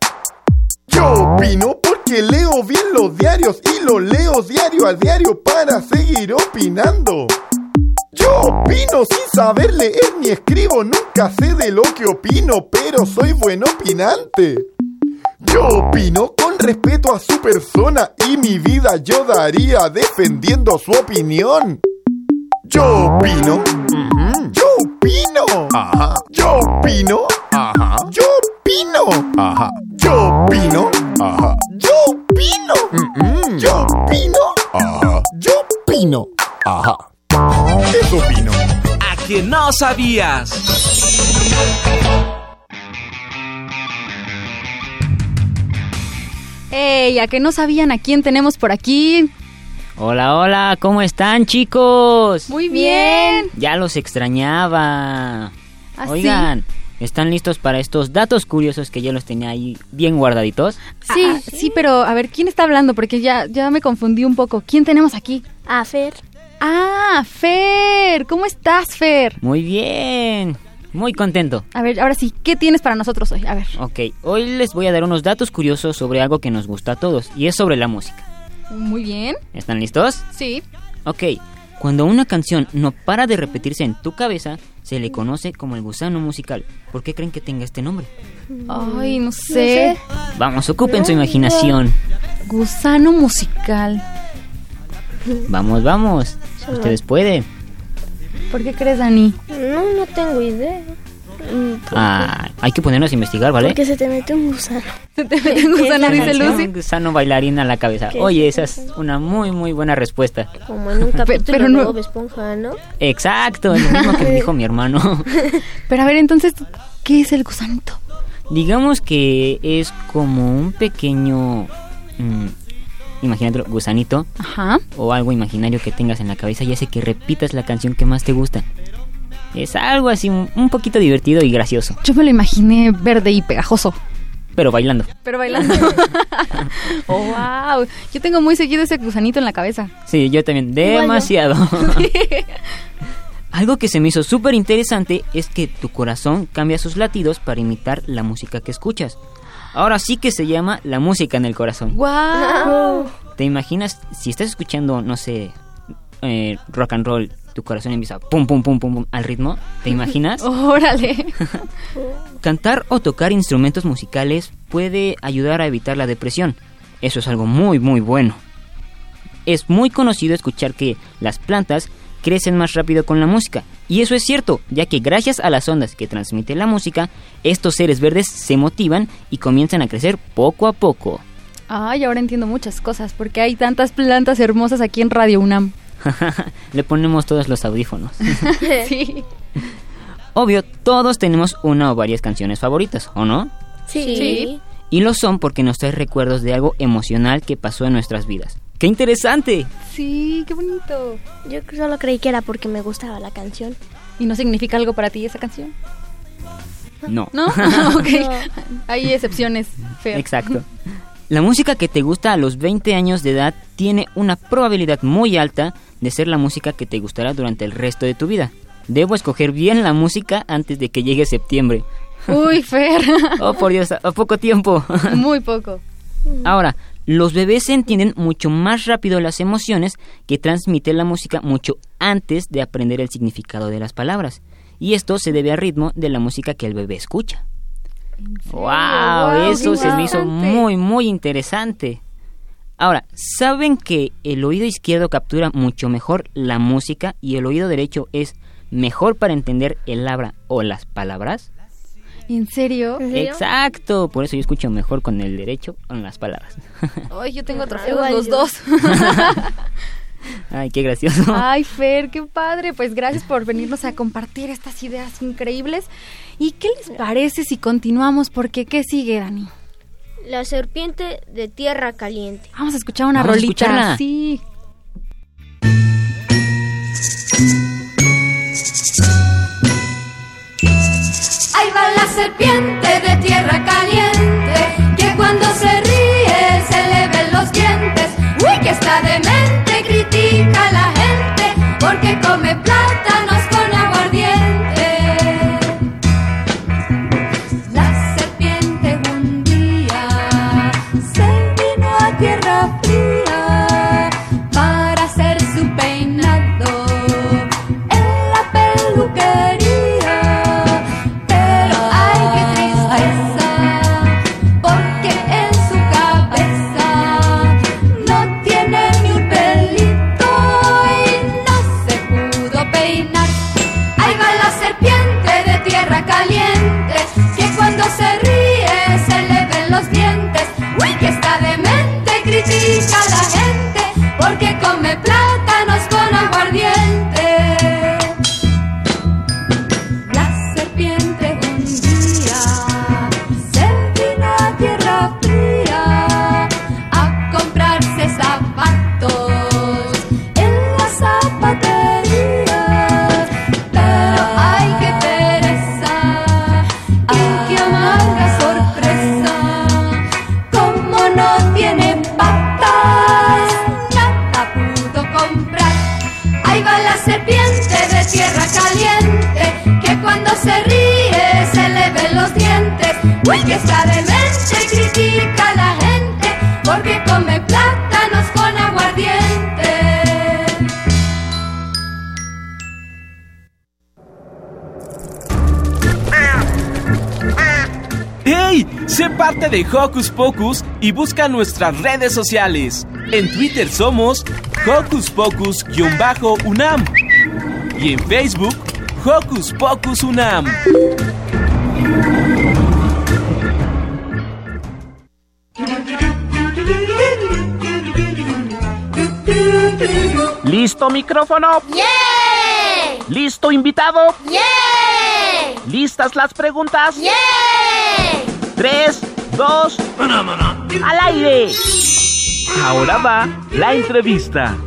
Yo opino porque leo bien los diarios y los leo diario a diario para seguir opinando. Yo opino sin saber leer ni escribo, nunca sé de lo que opino, pero soy buen opinante. Yo opino con respeto a su persona y mi vida yo daría defendiendo su opinión. Yo opino, uh-huh. Yo opino, ajá. Yo opino, ajá. Yo opino, ajá. Yo opino, ajá. Yo opino, uh-uh. Yo opino, ajá. Yo opino, ajá. Eso opino. A que no sabías. Ey, a que no sabían a quién tenemos por aquí. Hola, hola, ¿cómo están, chicos? Muy bien. Ya los extrañaba. ¿Ah, oigan, sí? ¿Están listos para estos datos curiosos que yo los tenía ahí bien guardaditos? Sí, ah, sí, sí, pero a ver, ¿quién está hablando? Porque ya, ya me confundí un poco. ¿Quién tenemos aquí? A Fer. Ah, Fer. ¿Cómo estás, Fer? Muy bien. Muy contento. A ver, ahora sí, ¿qué tienes para nosotros hoy? A ver. Ok, hoy les voy a dar unos datos curiosos sobre algo que nos gusta a todos, y es sobre la música. Muy bien. ¿Están listos? Sí. Ok, cuando una canción no para de repetirse en tu cabeza, se le conoce como el gusano musical. ¿Por qué creen que tenga este nombre? Ay, no sé. No sé. Vamos, ocupen su imaginación. Gusano musical. Vamos, vamos. Ustedes pueden. ¿Por qué crees, Dani? No, no tengo idea. Ah, hay que ponernos a investigar, ¿vale? Porque se te mete un gusano. Se te mete un gusano, dice Lucy. Un gusano bailarín a la cabeza. Oye, esa es una muy, muy buena respuesta. Como en un capítulo de Bob Esponja, ¿no? Exacto, es lo mismo que me dijo mi hermano. Pero a ver, entonces, ¿qué es el gusanito? Digamos que es como un pequeño... Mmm, imagínate, gusanito. Ajá. O algo imaginario que tengas en la cabeza y hace que repitas la canción que más te gusta. Es algo así un poquito divertido y gracioso. Yo me lo imaginé verde y pegajoso. pero bailando. Pero bailando. Oh, wow. Yo tengo muy seguido ese gusanito en la cabeza. Sí, yo también. Demasiado. Sí. Algo que se me hizo súper interesante es que tu corazón cambia sus latidos para imitar la música que escuchas. Ahora sí que se llama la música en el corazón. ¡Wow! ¿Te imaginas si estás escuchando, no sé, eh, rock and roll, tu corazón empieza pum, pum, pum, pum, pum, al ritmo? ¿Te imaginas? ¡Órale! Cantar o tocar instrumentos musicales puede ayudar a evitar la depresión. Eso es algo muy, muy bueno. Es muy conocido escuchar que las plantas crecen más rápido con la música. Y eso es cierto, ya que gracias a las ondas que transmite la música, estos seres verdes se motivan y comienzan a crecer poco a poco. Ay, ahora entiendo muchas cosas, porque hay tantas plantas hermosas aquí en Radio UNAM. Le ponemos todos los audífonos. Sí. Obvio, todos tenemos una o varias canciones favoritas, ¿o no? Sí. Sí. Y lo son porque nos trae recuerdos de algo emocional que pasó en nuestras vidas. ¡Qué interesante! Sí, qué bonito. Yo solo creí que era porque me gustaba la canción. ¿Y no significa algo para ti esa canción? No. ¿No? Ok. No. Hay excepciones, Fer. Exacto. La música que te gusta a los veinte años de edad tiene una probabilidad muy alta de ser la música que te gustará durante el resto de tu vida. Debo escoger bien la música antes de que llegue septiembre. Uy, Fer. Oh, por Dios, a poco tiempo. Muy poco. Ahora, los bebés entienden mucho más rápido las emociones que transmite la música mucho antes de aprender el significado de las palabras. Y esto se debe al ritmo de la música que el bebé escucha. ¡Wow! wow eso wow. se me hizo muy, muy interesante. Ahora, ¿saben que el oído izquierdo captura mucho mejor la música y el oído derecho es mejor para entender el habla o las palabras? ¿En serio? ¿En serio? Exacto, por eso yo escucho mejor con el derecho, con las palabras. Ay, yo tengo trofeos los dos. Ay, qué gracioso. Ay, Fer, qué padre. Pues gracias por venirnos a compartir estas ideas increíbles. ¿Y qué les parece si continuamos? Porque ¿qué sigue, Dani? La serpiente de tierra caliente. Vamos a escuchar una Vamos rolita. A escucharla. Sí. Ahí va la serpiente de tierra caliente, que cuando se ríe se le ven los dientes. Uy, que está demente, critica a la gente, porque come plátanos con aguardiente. La serpiente un día se vino a tierra fría para hacer su peinado en la peluquería. Critica a la gente porque come plátanos con aguardiente. La serpiente un día se vino a tierra fría a comprarse zapatos en la zapatería. Pero ay, qué pereza y qué amarga sorpresa, como no tiene serpiente de tierra caliente, que cuando se ríe se le ven los dientes. Uy, que está demente, critica a la gente, porque come plátanos con aguardiente. ¡Hey! Sé parte de Hocus Pocus y busca nuestras redes sociales. En Twitter somos Hocus Pocus-UNAM y en Facebook Hocus Pocus UNAM. ¿Listo micrófono? ¡Yeah! ¿Listo invitado? ¡Yeah! ¿Listas las preguntas? ¡Yeah! Tres, dos, al aire. Ahora va la entrevista.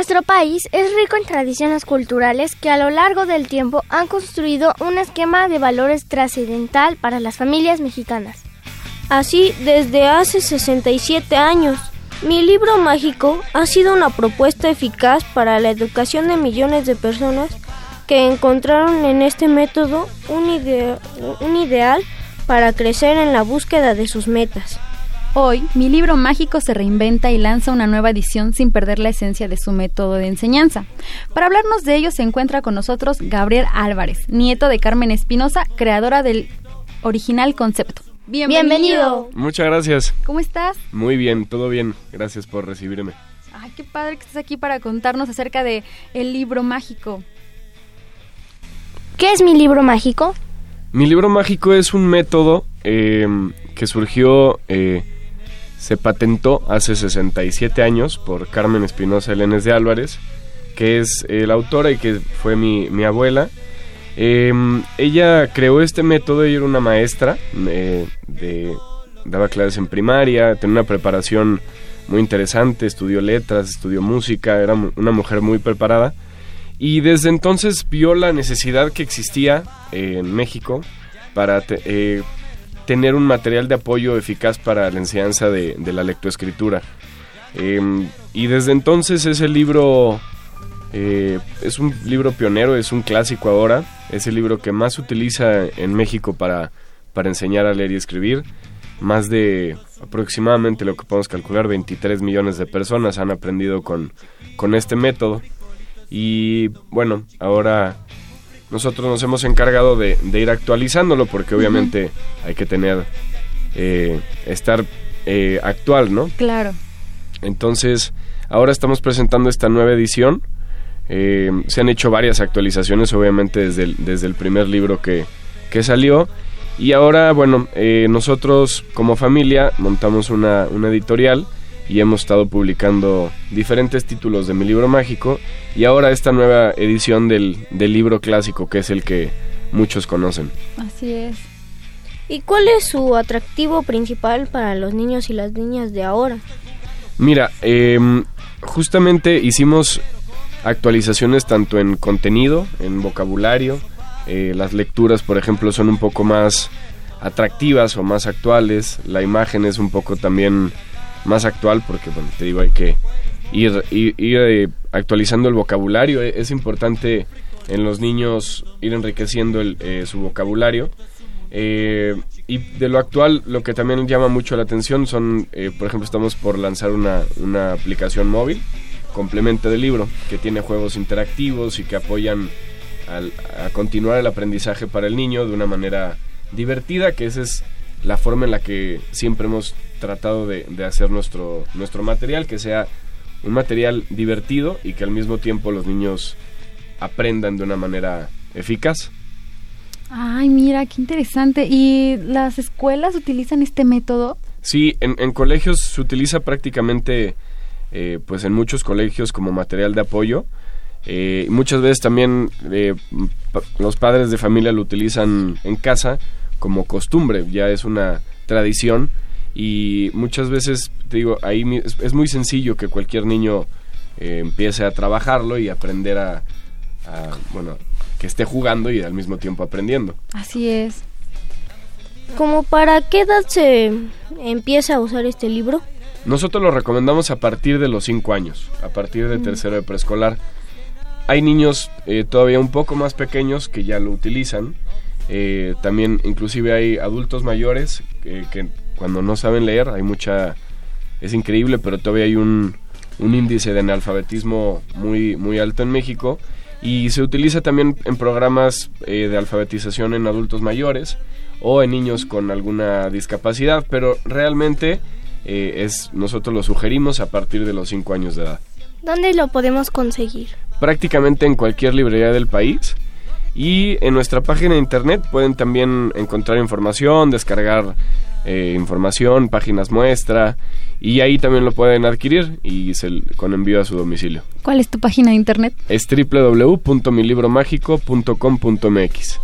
Nuestro país es rico en tradiciones culturales que a lo largo del tiempo han construido un esquema de valores trascendental para las familias mexicanas. Así, desde hace sesenta y siete años, Mi Libro Mágico ha sido una propuesta eficaz para la educación de millones de personas que encontraron en este método un, ide- un ideal para crecer en la búsqueda de sus metas. Hoy, Mi Libro Mágico se reinventa y lanza una nueva edición sin perder la esencia de su método de enseñanza. Para hablarnos de ello se encuentra con nosotros Gabriel Álvarez, nieto de Carmen Espinosa, creadora del original concepto. Bienvenido. Bienvenido. Muchas gracias. ¿Cómo estás? Muy bien, todo bien. Gracias por recibirme. Ay, qué padre que estés aquí para contarnos acerca de El Libro Mágico. ¿Qué es Mi Libro Mágico? Mi Libro Mágico es un método eh, que surgió... Eh, Se patentó hace sesenta y siete años por Carmen Espinosa Elenes de Álvarez, que es eh, la autora y que fue mi, mi abuela. Eh, ella creó este método, ella era una maestra, eh, de, daba clases en primaria, tenía una preparación muy interesante, estudió letras, estudió música, era una mujer muy preparada. Y desde entonces vio la necesidad que existía eh, en México para... Te, eh, tener un material de apoyo eficaz para la enseñanza de, de la lectoescritura. Eh, y desde entonces ese libro eh, es un libro pionero, es un clásico ahora, es el libro que más se utiliza en México para, para enseñar a leer y escribir. Más de aproximadamente lo que podemos calcular, veintitrés millones de personas han aprendido con, con este método. Y bueno, ahora... nosotros nos hemos encargado de, de ir actualizándolo porque obviamente uh-huh. hay que tener, eh, estar eh, actual, ¿no? Claro. Entonces, ahora estamos presentando esta nueva edición. Eh, se han hecho varias actualizaciones, obviamente, desde el, desde el primer libro que, que salió. Y ahora, bueno, eh, nosotros como familia montamos una, una editorial y hemos estado publicando diferentes títulos de Mi Libro Mágico y ahora esta nueva edición del, del libro clásico, que es el que muchos conocen. Así es. ¿Y cuál es su atractivo principal para los niños y las niñas de ahora? Mira, eh, justamente hicimos actualizaciones tanto en contenido, en vocabulario. Eh, las lecturas, por ejemplo, son un poco más atractivas o más actuales. La imagen es un poco también... más actual porque, bueno, te digo, hay que ir, ir, ir eh, actualizando el vocabulario. Es importante en los niños ir enriqueciendo el, eh, su vocabulario. Eh, y de lo actual, lo que también llama mucho la atención son, eh, por ejemplo, estamos por lanzar una, una aplicación móvil, complemento del libro, que tiene juegos interactivos y que apoyan al, a continuar el aprendizaje para el niño de una manera divertida, que ese es... la forma en la que siempre hemos tratado de, de hacer nuestro, nuestro material, que sea un material divertido y que al mismo tiempo los niños aprendan de una manera eficaz. Ay, mira, qué interesante. ¿Y las escuelas utilizan este método? Sí, en, en colegios se utiliza prácticamente, eh, pues en muchos colegios como material de apoyo. Eh, muchas veces también eh, pa- los padres de familia lo utilizan en casa como costumbre, ya es una tradición y muchas veces, te digo, ahí es muy sencillo que cualquier niño eh, empiece a trabajarlo y aprender a, a, bueno, que esté jugando y al mismo tiempo aprendiendo. Así es. ¿Cómo para qué edad se empieza a usar este libro? Nosotros lo recomendamos a partir de los cinco años, a partir de tercero de preescolar. Hay niños eh, todavía un poco más pequeños que ya lo utilizan. Eh, también inclusive hay adultos mayores eh, que cuando no saben leer hay mucha... es increíble, pero todavía hay un, un índice de analfabetismo muy, muy alto en México y se utiliza también en programas eh, de alfabetización en adultos mayores o en niños con alguna discapacidad, pero realmente eh, es, nosotros lo sugerimos a partir de los cinco años de edad. ¿Dónde lo podemos conseguir? Prácticamente en cualquier librería del país. Y en nuestra página de internet pueden también encontrar información, descargar eh, información, páginas muestra, y ahí también lo pueden adquirir y se, con envío a su domicilio. ¿Cuál es tu página de internet? Es doble u doble u doble u punto mi libro mágico punto com punto m x.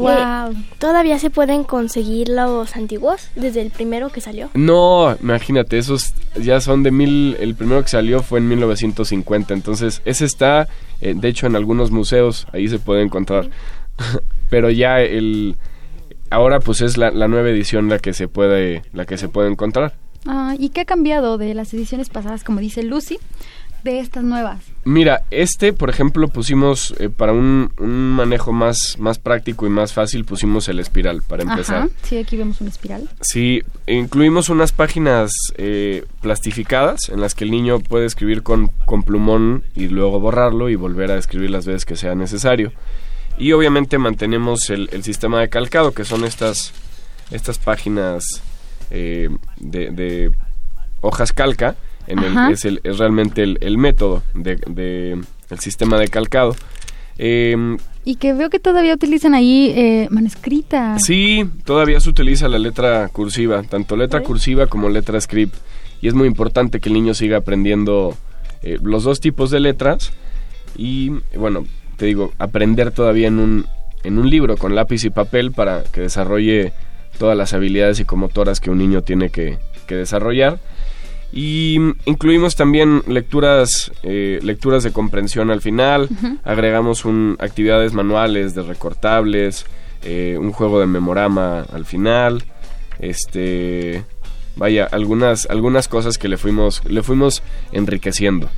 Wow. ¿Todavía se pueden conseguir los antiguos desde el primero que salió? No, imagínate, esos ya son de mil. El primero que salió fue en mil novecientos cincuenta, entonces ese está, eh, de hecho, en algunos museos, ahí se puede encontrar. Pero ya el... ahora pues es la, la nueva edición la que se puede, la que se puede encontrar. Ah, ¿y qué ha cambiado de las ediciones pasadas, como dice Lucy, de estas nuevas? Mira, este, por ejemplo, pusimos, eh, para un, un manejo más, más práctico y más fácil, pusimos el espiral para empezar. Ajá, sí, aquí vemos un espiral. Sí, incluimos unas páginas eh, plastificadas en las que el niño puede escribir con, con plumón y luego borrarlo y volver a escribir las veces que sea necesario. Y obviamente mantenemos el, el sistema de calcado, que son estas, estas páginas eh, de, de hojas calca. En el, es, el, es realmente el, el método de, de el sistema de calcado. Eh, y que veo que todavía utilizan ahí eh, manuscrita. Sí, todavía se utiliza la letra cursiva, tanto letra cursiva como letra script. Y es muy importante que el niño siga aprendiendo eh, los dos tipos de letras. Y bueno, te digo, aprender todavía en un, en un libro con lápiz y papel para que desarrolle todas las habilidades psicomotoras que un niño tiene que, que desarrollar. Y incluimos también lecturas eh, lecturas de comprensión al final. Uh-huh. Agregamos un, actividades manuales de recortables, eh, un juego de memorama al final. Este, vaya, algunas algunas cosas que le fuimos le fuimos enriqueciendo.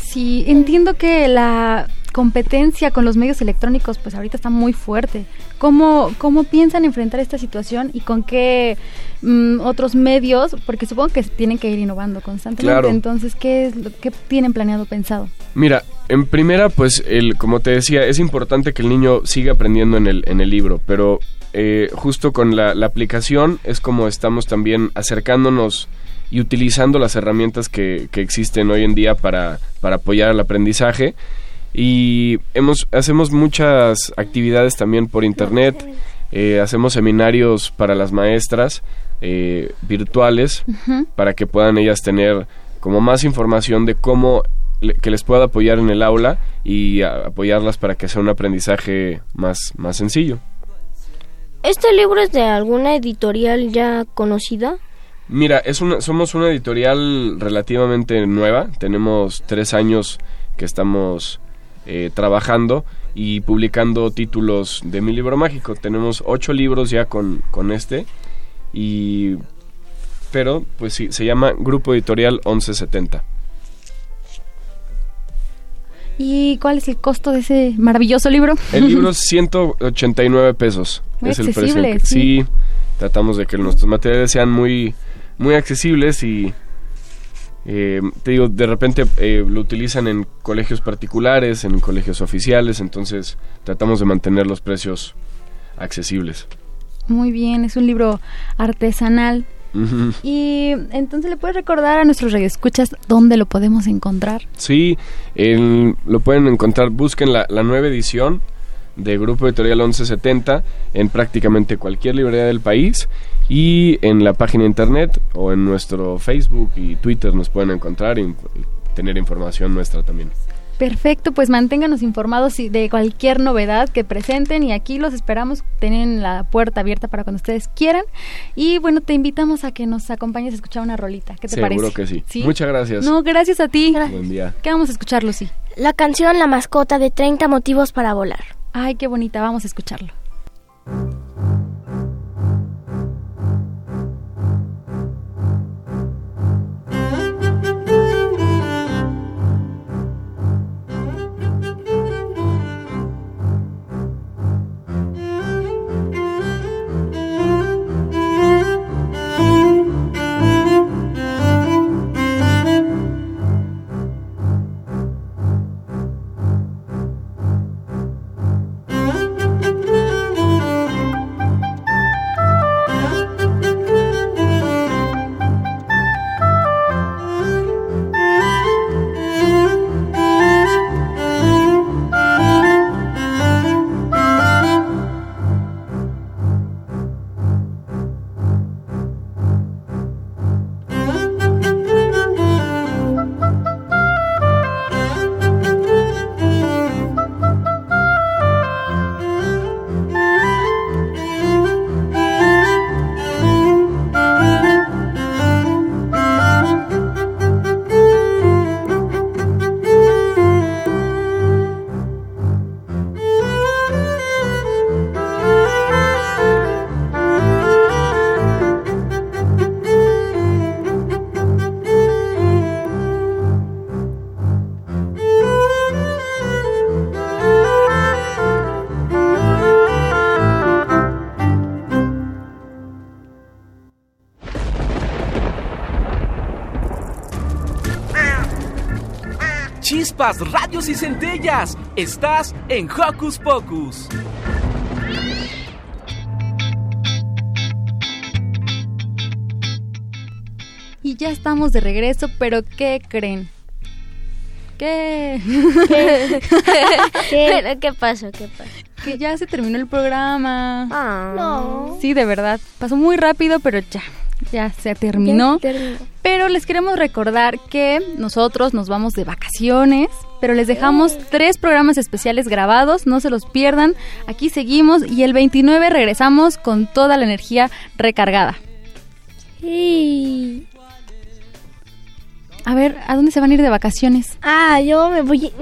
Sí, entiendo que la competencia con los medios electrónicos pues ahorita está muy fuerte. ¿Cómo, cómo piensan enfrentar esta situación y con qué mmm, otros medios? Porque supongo que tienen que ir innovando constantemente. Claro. Entonces, ¿qué es lo que tienen planeado, pensado? Mira, en primera, pues, el, como te decía, es importante que el niño siga aprendiendo en el, en el libro, pero eh, justo con la, la aplicación es como estamos también acercándonos y utilizando las herramientas que, que existen hoy en día para, para apoyar el aprendizaje. Y hemos hacemos muchas actividades también por internet, eh, hacemos seminarios para las maestras eh, virtuales. Uh-huh. Para que puedan ellas tener como más información de cómo le, que les pueda apoyar en el aula y a, apoyarlas para que sea un aprendizaje más, más sencillo. ¿Este libro es de alguna editorial ya conocida? Mira, es una, somos una editorial relativamente nueva, tenemos tres años que estamos... Eh, trabajando y publicando títulos de Mi Libro Mágico. Tenemos ocho libros ya con, con este, y pero pues sí, se llama Grupo Editorial once setenta. ¿Y cuál es el costo de ese maravilloso libro? El libro es ciento ochenta y nueve pesos. Muy es accesible, el precio que, sí. sí, tratamos de que nuestros materiales sean muy, muy accesibles y... Eh, te digo, de repente eh, lo utilizan en colegios particulares, en colegios oficiales, entonces tratamos de mantener los precios accesibles. Muy bien, es un libro artesanal. Uh-huh. Y entonces, ¿le puedes recordar a nuestros radioescuchas dónde lo podemos encontrar? Sí, el, lo pueden encontrar, busquen la, la nueva edición de Grupo Editorial once setenta en prácticamente cualquier librería del país. Y en la página internet o en nuestro Facebook y Twitter nos pueden encontrar y, y tener información nuestra también. Perfecto, pues manténganos informados de cualquier novedad que presenten y aquí los esperamos, tienen la puerta abierta para cuando ustedes quieran. Y bueno, te invitamos a que nos acompañes a escuchar una rolita, ¿qué te Seguro parece? Seguro que sí. sí, muchas gracias. No, gracias a ti. Gracias. Buen día. ¿Qué vamos a escuchar, Lucy? La canción La Mascota de treinta motivos para volar. Ay, qué bonita, vamos a escucharlo. chispas, rayos y centellas. Estás en Hocus Pocus. Y ya estamos de regreso, pero ¿qué creen? ¿Qué? ¿Qué? ¿Qué? ¿Qué pasó? ¿Qué pasó? Que ya se terminó el programa. Ah, no. Sí, de verdad. Pasó muy rápido, pero ya, ya se terminó. Ya terminó. Pero les queremos recordar que nosotros nos vamos de vacaciones, pero les dejamos tres programas especiales grabados, no se los pierdan. Aquí seguimos y el veintinueve regresamos con toda la energía recargada. Sí. A ver, ¿a dónde se van a ir de vacaciones? Ah, yo me voy...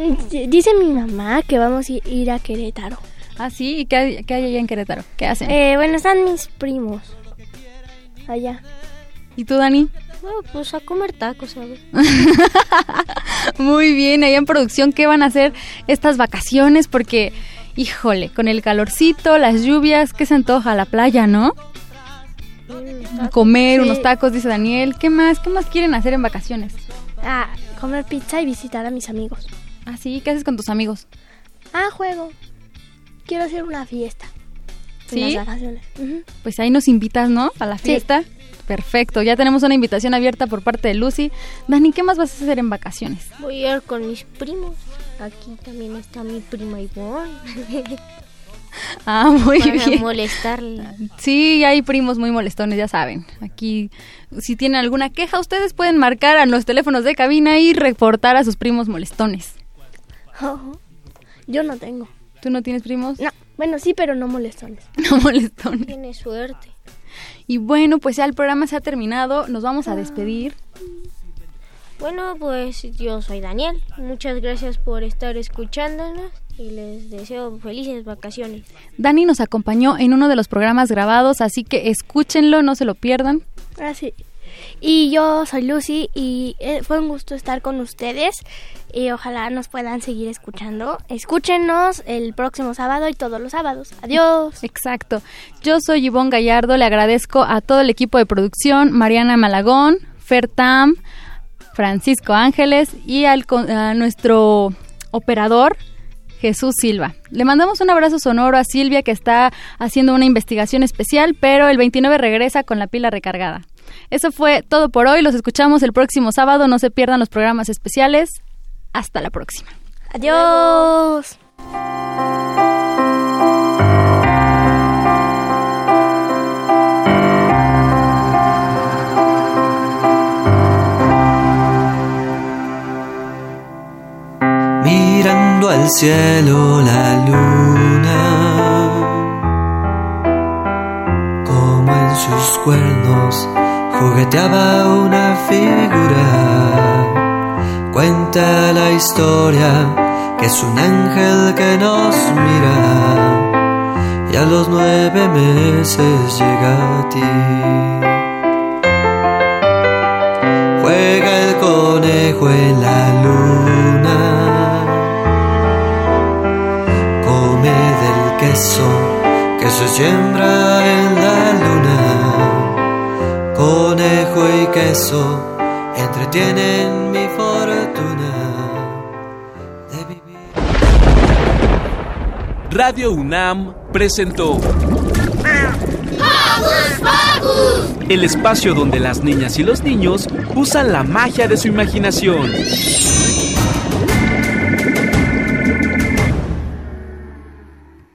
Dice mi mamá que vamos a ir a Querétaro. Ah, ¿sí? ¿Y qué hay, qué hay allá en Querétaro? ¿Qué hacen? Eh, bueno, están mis primos allá. ¿Y tú, Dani? Oh, pues a comer tacos, a ver. Muy bien, allá en producción, ¿qué van a hacer estas vacaciones? Porque, híjole, con el calorcito, las lluvias, ¿qué se antoja? La playa, ¿no? A comer, sí. Unos tacos, dice Daniel. ¿Qué más? ¿Qué más quieren hacer en vacaciones? Ah, comer pizza y visitar a mis amigos. Ah, sí, ¿qué haces con tus amigos? Ah, juego. Quiero hacer una fiesta. ¿Sí? Las vacaciones. Uh-huh. Pues ahí nos invitas, ¿no? A la fiesta. Sí. Perfecto, ya tenemos una invitación abierta por parte de Lucy. Dani, ¿qué más vas a hacer en vacaciones? Voy a ir con mis primos. Aquí también está mi prima Ivonne. Ah, muy para bien. Para molestarla. Sí, hay primos muy molestones, ya saben. Aquí, si tienen alguna queja, ustedes pueden marcar a los teléfonos de cabina y reportar a sus primos molestones. Oh, yo no tengo. ¿Tú no tienes primos? No, bueno, sí, pero no molestones. No molestones. Tienes suerte. Y bueno, pues ya el programa se ha terminado, nos vamos a despedir. Bueno, pues yo soy Daniel. Muchas gracias por estar escuchándonos y les deseo felices vacaciones. Dani nos acompañó en uno de los programas grabados, así que escúchenlo, no se lo pierdan. Ah, sí. Y yo soy Lucy y fue un gusto estar con ustedes y ojalá nos puedan seguir escuchando. Escúchenos el próximo sábado y todos los sábados. Adiós. Exacto. Yo soy Yvonne Gallardo, le agradezco a todo el equipo de producción, Mariana Malagón, Fertam, Francisco Ángeles y al, a nuestro operador Jesús Silva. Le mandamos un abrazo sonoro a Silvia, que está haciendo una investigación especial, pero el veintinueve regresa con la pila recargada. Eso fue todo por hoy. Los escuchamos el próximo sábado. No se pierdan los programas especiales. Hasta la próxima. Adiós. Mirando al cielo la luna, como en sus cuernos jugueteaba una figura. Cuenta la historia que es un ángel que nos mira y a los nueve meses llega a ti. Juega el conejo en la luna, come del queso que se siembra en la luna. Conejo y queso entretienen mi fortuna de vivir. Radio UNAM presentó ¡Hocus Pocus! El espacio donde las niñas y los niños usan la magia de su imaginación.